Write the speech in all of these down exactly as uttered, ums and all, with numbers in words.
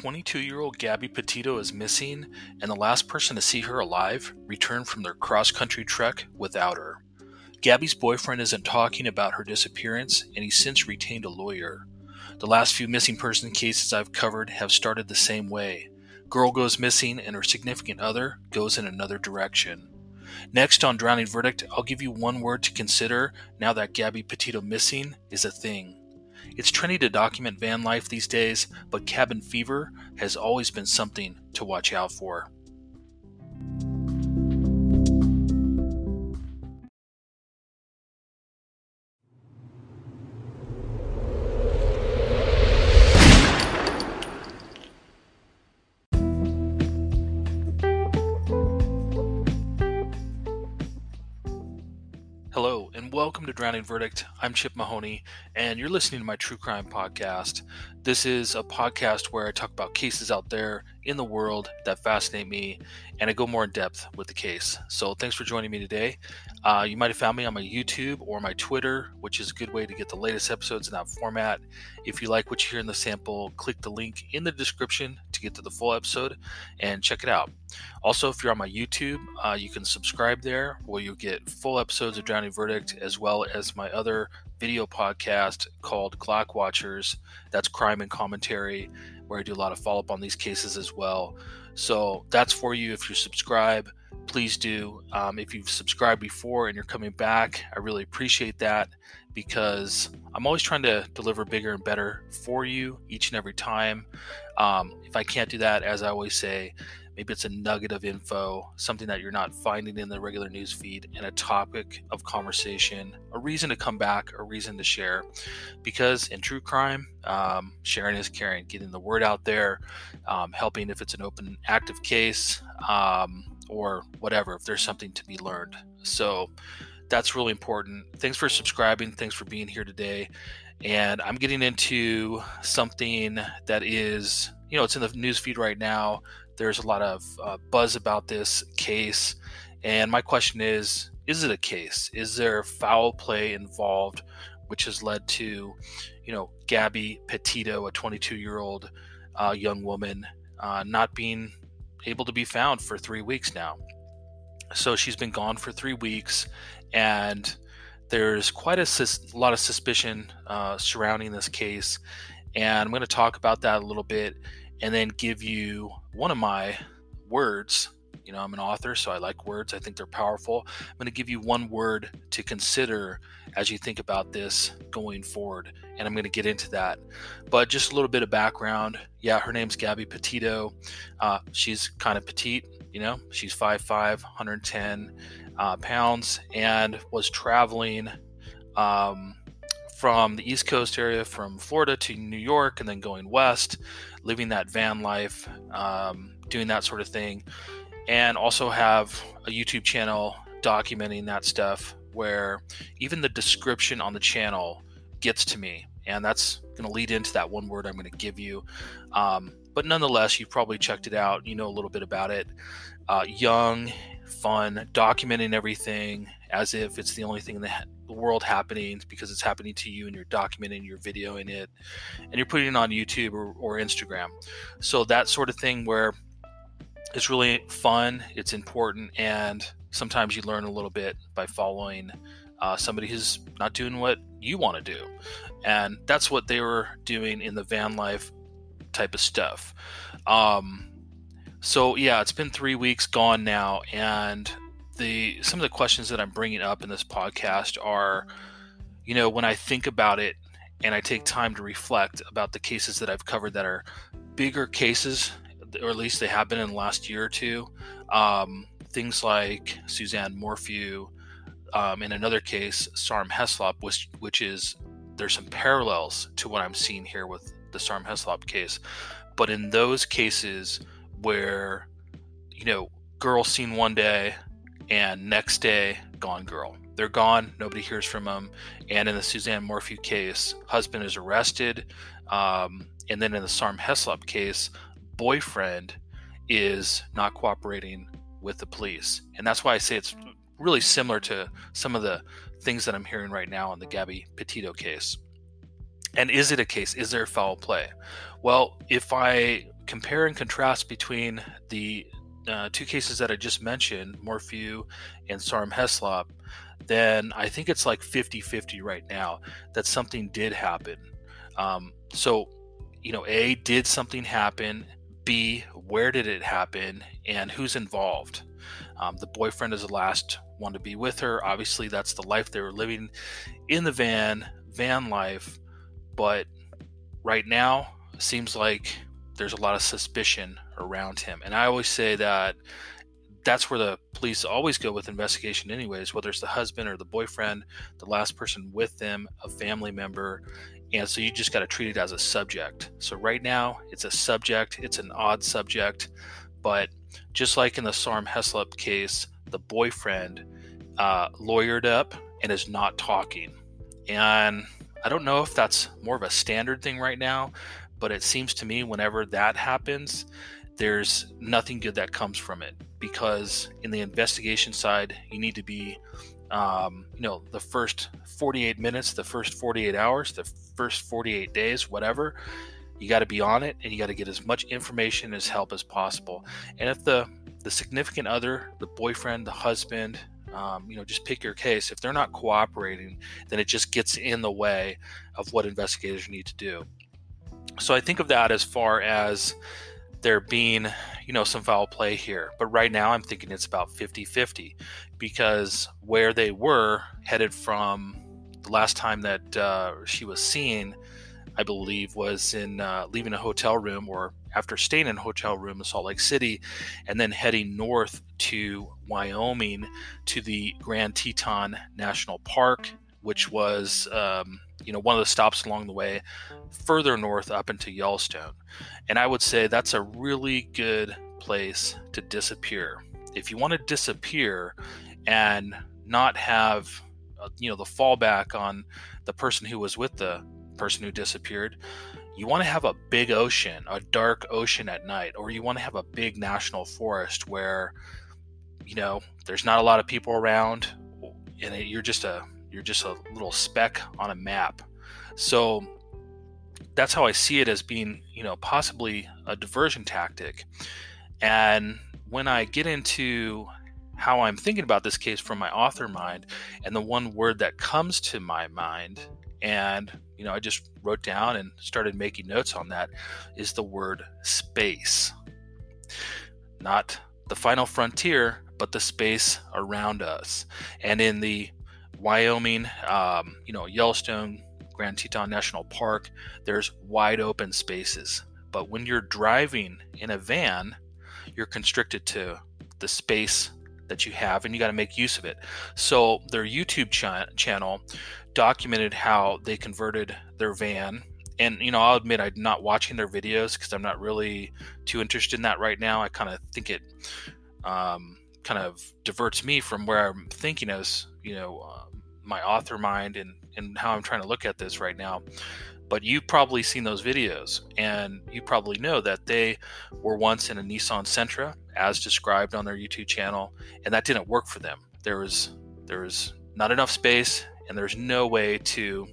twenty-two-year-old Gabby Petito is missing, and the last person to see her alive returned from their cross-country trek without her. Gabby's boyfriend isn't talking about her disappearance, and he's since retained a lawyer. The last few missing person cases I've covered have started the same way. Girl goes missing, and her significant other goes in another direction. Next on Drowning Verdict, I'll give you one word to consider now that Gabby Petito missing is a thing. It's trendy to document van life these days, but cabin fever has always been something to watch out for. Hello and welcome to Drowning Verdict. I'm Chip Mahoney and you're listening to my True Crime Podcast. This is a podcast where I talk about cases out there in the world that fascinate me and I go more in depth with the case. So thanks for joining me today. Uh, you might have found me on my YouTube or my Twitter, which is a good way to get the latest episodes in that format. If you like what you hear in the sample, click the link in the description to get to the full episode and check it out. Also, if you're on my YouTube, uh, you can subscribe there where you'll get full episodes of Drowning Verdict as well as my other video podcast called Clock Watchers. That's crime and commentary where I do a lot of follow-up on these cases as well. So that's for you. If you subscribe, please do. Um, if you've subscribed before and you're coming back, I really appreciate that because I'm always trying to deliver bigger and better for you each and every time. Um, if I can't do that, as I always say, maybe it's a nugget of info, something that you're not finding in the regular news feed, and a topic of conversation, a reason to come back, a reason to share. Because in true crime, um, sharing is caring, getting the word out there, um, helping if it's an open, active case, um, or whatever, if there's something to be learned. So that's really important. Thanks for subscribing. Thanks for being here today. And I'm getting into something that is, you know, it's in the news feed right now. There's a lot of uh, buzz about this case. And my question is, is it a case? Is there foul play involved, which has led to, you know, Gabby Petito, a twenty-two-year-old uh, young woman, uh, not being able to be found for three weeks now. So she's been gone for three weeks. And there's quite a, sus- a lot of suspicion uh, surrounding this case. And I'm going to talk about that a little bit. And then give you one of my words. You know, I'm an author, so I like words. I think they're powerful. I'm going to give you one word to consider as you think about this going forward. And I'm going to get into that. But just a little bit of background. Yeah, her name's Gabby Petito. Uh, she's kind of petite. You know, she's five foot five, one hundred ten uh, pounds, and was traveling um, from the East Coast area, from Florida to New York, and then going west, living that van life, um, doing that sort of thing, and also have a YouTube channel documenting that stuff where even the description on the channel gets to me. And that's going to lead into that one word I'm going to give you. Um, but nonetheless, you've probably checked it out. You know a little bit about it. Uh, young, fun, documenting everything as if it's the only thing in the world happening, because it's happening to you and you're documenting, your videoing it, and you're putting it on YouTube or, or Instagram. So that sort of thing where it's really fun, it's important, and sometimes you learn a little bit by following uh, somebody who's not doing what you want to do. And that's what they were doing in the van life type of stuff. Um, so yeah, it's been three weeks gone now, and The, some of the questions that I'm bringing up in this podcast are, you know, when I think about it and I take time to reflect about the cases that I've covered that are bigger cases, or at least they have been in the last year or two, um, things like Suzanne Morphew, um, in another case, Sarm Heslop, which, which is, there's some parallels to what I'm seeing here with the Sarm Heslop case. But in those cases where, you know, girl seen one day, and next day, gone girl. They're gone. Nobody hears from them. And in the Suzanne Morphew case, husband is arrested. Um, and then in the Sarm Heslop case, boyfriend is not cooperating with the police. And that's why I say it's really similar to some of the things that I'm hearing right now in the Gabby Petito case. And is it a case? Is there foul play? Well, if I compare and contrast between the uh, two cases that I just mentioned, Morphew and Sarm Heslop, then I think it's like fifty-fifty right now that something did happen. Um, so, you know, A, did something happen? B, where did it happen? And who's involved? Um, the boyfriend is the last one to be with her. Obviously, that's the life they were living in the van, van life. But right now, seems like there's a lot of suspicion around him. And I always say that that's where the police always go with investigation anyways, whether it's the husband or the boyfriend, the last person with them, a family member. And so you just got to treat it as a subject. So right now it's a subject. It's an odd subject, but just like in the Sarm Heslop case, the boyfriend uh, lawyered up and is not talking. And I don't know if that's more of a standard thing right now, but it seems to me whenever that happens, there's nothing good that comes from it, because in the investigation side, you need to be, um, you know, the first forty-eight minutes, the first forty-eight hours, the first forty-eight days, whatever, you got to be on it and you got to get as much information as help as possible. And if the, the significant other, the boyfriend, the husband, um, you know, just pick your case, if they're not cooperating, then it just gets in the way of what investigators need to do. So I think of that as far as there being, you know, some foul play here. But right now I'm thinking it's about fifty-fifty, because where they were headed from the last time that uh, she was seen, I believe, was in uh, leaving a hotel room, or after staying in a hotel room in Salt Lake City and then heading north to Wyoming to the Grand Teton National Park, which was, um, you know, one of the stops along the way further north up into Yellowstone. And I would say that's a really good place to disappear. If you want to disappear and not have, uh, you know, the fallback on the person who was with the person who disappeared, you want to have a big ocean, a dark ocean at night, or you want to have a big national forest where, you know, there's not a lot of people around and it, you're just a, You're just a little speck on a map. So that's how I see it, as being, you know, possibly a diversion tactic. And when I get into how I'm thinking about this case from my author mind, and the one word that comes to my mind, and, you know, I just wrote down and started making notes on that, is the word space. Not the final frontier, but the space around us. And in the Wyoming, um, you know, Yellowstone, Grand Teton National Park, there's wide open spaces. But when you're driving in a van, you're constricted to the space that you have, and you got to make use of it. So their YouTube ch- channel documented how they converted their van. And, you know, I'll admit I'm not watching their videos because I'm not really too interested in that right now. I kind of think it um, kind of diverts me from where I'm thinking as, you know, uh, my author mind and, and how I'm trying to look at this right now. But you've probably seen those videos, and you probably know that they were once in a Nissan Sentra as described on their YouTube channel, and that didn't work for them. There was, there was not enough space, and there's no way to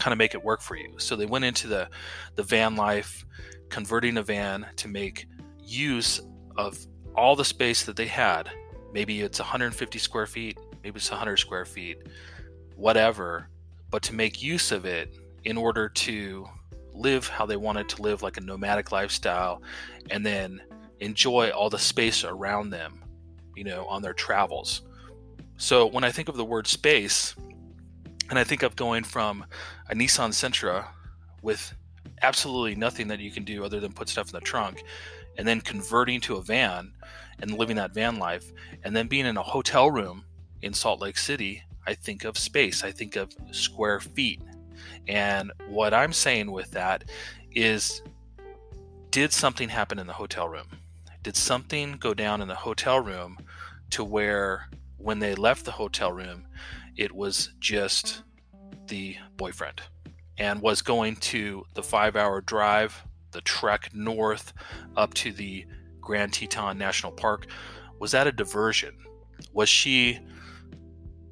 kind of make it work for you. So they went into the, the van life, converting a van to make use of all the space that they had. Maybe it's one hundred fifty square feet, maybe it's one hundred square feet, whatever, but to make use of it in order to live how they wanted to live, like a nomadic lifestyle, and then enjoy all the space around them, you know, on their travels. So when I think of the word space, and I think of going from a Nissan Sentra with absolutely nothing that you can do other than put stuff in the trunk, and then converting to a van and living that van life, and then being in a hotel room in Salt Lake City, I think of space. I think of square feet. And what I'm saying with that is, did something happen in the hotel room? Did something go down in the hotel room to where when they left the hotel room, it was just the boyfriend, and was going to the five-hour drive, the trek north up to the Grand Teton National Park? Was that a diversion? Was she...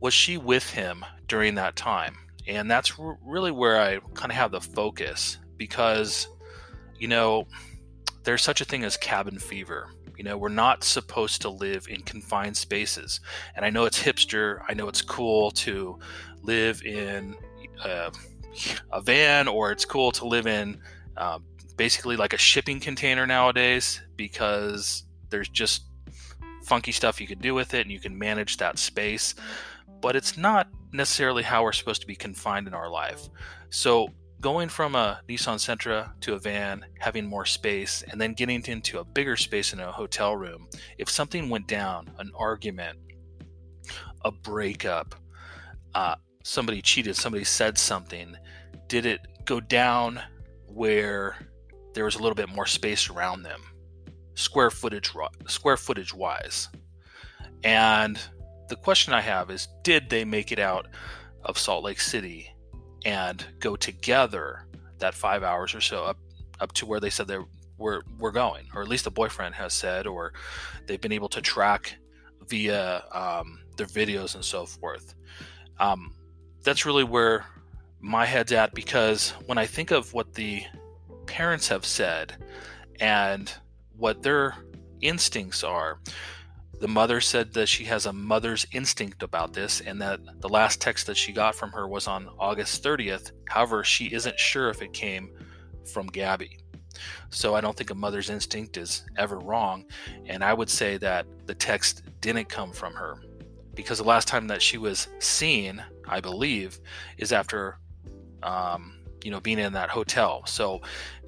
Was she with him during that time? And that's r- really where I kind of have the focus, because, you know, there's such a thing as cabin fever. You know, we're not supposed to live in confined spaces. And I know it's hipster. I know it's cool to live in a, a van, or it's cool to live in uh, basically like a shipping container nowadays, because there's just funky stuff you can do with it and you can manage that space. But it's not necessarily how we're supposed to be confined in our life. So going from a Nissan Sentra to a van, having more space, and then getting into a bigger space in a hotel room, if something went down, an argument, a breakup, uh, somebody cheated, somebody said something, did it go down where there was a little bit more space around them, square footage, square footage wise? And the question I have is, did they make it out of Salt Lake City and go together that five hours or so up up to where they said they were were going, or at least the boyfriend has said, or they've been able to track via um, their videos and so forth? Um, that's really where my head's at, because when I think of what the parents have said and what their instincts are, the mother said that she has a mother's instinct about this, and that the last text that she got from her was on August thirtieth. However, she isn't sure if it came from Gabby. So I don't think a mother's instinct is ever wrong. And I would say that the text didn't come from her, because the last time that she was seen, I believe, is after, um, you know, being in that hotel. So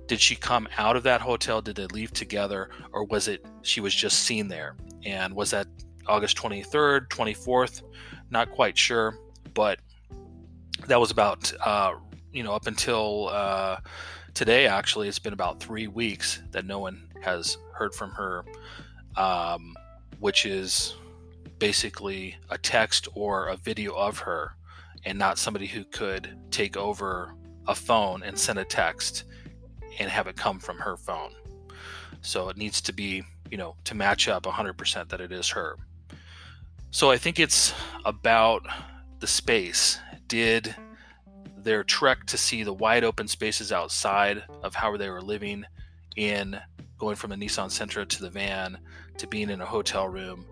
did she come out of that hotel? Did they leave together? Or was it she was just seen there? And was that August twenty-third, twenty-fourth? Not quite sure, but that was about, uh, you know, up until uh, today, actually, it's been about three weeks that no one has heard from her, um, which is basically a text or a video of her, and not somebody who could take over a phone and send a text and have it come from her phone. So it needs to be, you know, to match up one hundred percent that it is her. So I think it's about the space. Did their trek to see the wide open spaces outside of how they were living in, going from the Nissan Sentra to the van to being in a hotel room,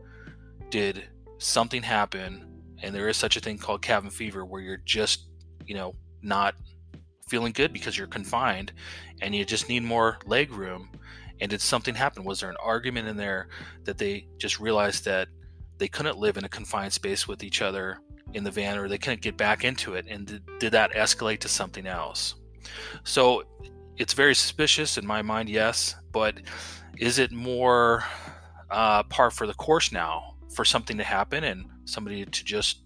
did something happen? And there is such a thing called cabin fever, where you're just, you know, not feeling good because you're confined and you just need more leg room. And did something happen? Was there an argument in there that they just realized that they couldn't live in a confined space with each other in the van, or they couldn't get back into it? And did, did that escalate to something else? So it's very suspicious in my mind, yes. But is it more uh, par for the course now for something to happen and somebody to just,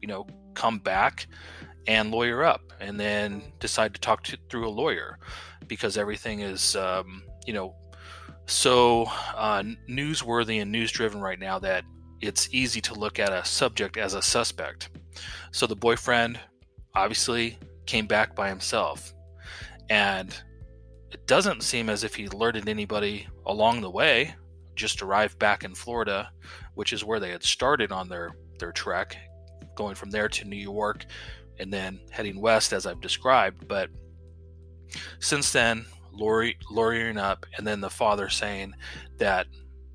you know, come back and lawyer up and then decide to talk to, through a lawyer, because everything is, um, you know, so uh, newsworthy and news-driven right now that it's easy to look at a subject as a suspect. So the boyfriend obviously came back by himself, and it doesn't seem as if he alerted anybody along the way. Just arrived back in Florida, which is where they had started on their, their trek, going from there to New York and then heading west as I've described. But since then, lawyering up, and then the father saying that,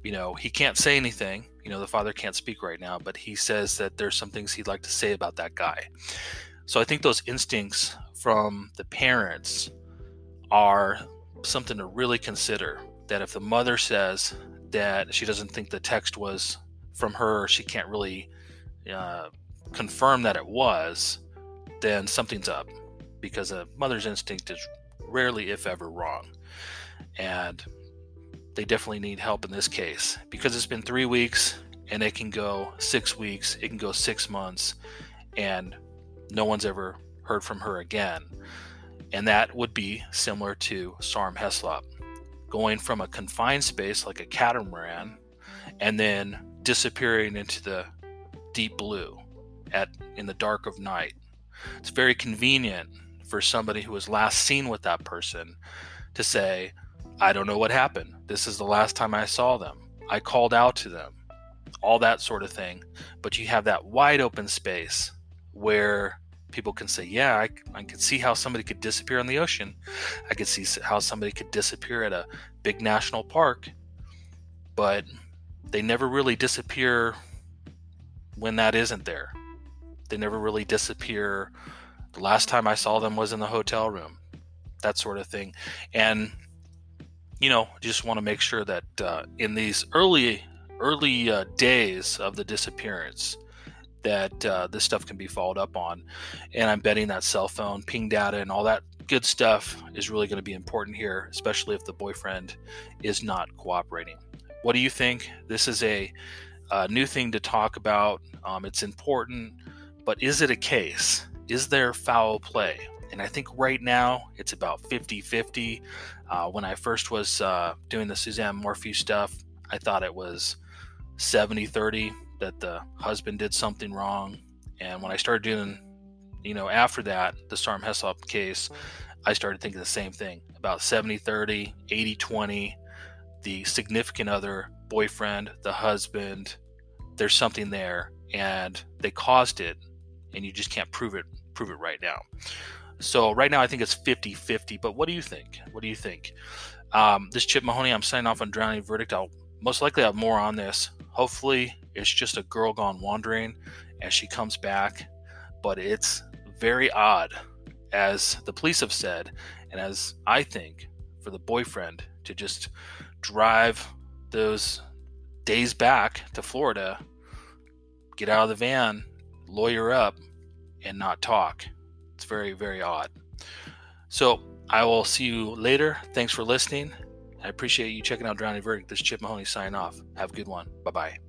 you know, he can't say anything, you know, the father can't speak right now, but he says that there's some things he'd like to say about that guy. So I think those instincts from the parents are something to really consider, that if the mother says that she doesn't think the text was from her, she can't really uh, confirm that it was, then something's up, because a mother's instinct is rarely, if ever, wrong. And they definitely need help in this case, because it's been three weeks and it can go six weeks, it can go six months, and no one's ever heard from her again. And that would be similar to Sarm Heslop, going from a confined space like a catamaran and then disappearing into the deep blue at in the dark of night. It's very convenient for somebody who was last seen with that person to say, I don't know what happened. This is the last time I saw them. I called out to them, all that sort of thing. But you have that wide open space where people can say, yeah, I, I can see how somebody could disappear in the ocean. I could see how somebody could disappear at a big national park, but they never really disappear when that isn't there. They never really disappear. The last time I saw them was in the hotel room, that sort of thing. And, you know, just want to make sure that uh, in these early, early uh, days of the disappearance, that uh, this stuff can be followed up on. And I'm betting that cell phone, ping data, and all that good stuff is really going to be important here, especially if the boyfriend is not cooperating. What do you think? This is a uh, new thing to talk about. Um, it's important, but is it a case? Is there foul play? And I think right now it's about fifty-fifty. Uh, when I first was uh, doing the Suzanne Morphew stuff, I thought it was seventy-thirty. That the husband did something wrong. And when I started doing, you know, after that, the Sarm Heslop case, I started thinking the same thing about seventy-thirty, eighty-twenty, the significant other, boyfriend, the husband, there's something there and they caused it and you just can't prove it, prove it right now. So right now I think it's fifty-fifty, but what do you think? What do you think? Um, this Chip Mahoney, I'm signing off on Drowning Verdict. I'll most likely have more on this. Hopefully it's just a girl gone wandering and she comes back, but it's very odd, as the police have said, and as I think, for the boyfriend to just drive those days back to Florida, get out of the van, lawyer up, and not talk. It's very, very odd. So I will see you later. Thanks for listening. I appreciate you checking out Drowning Verdict. This is Chip Mahoney signing off. Have a good one. Bye-bye.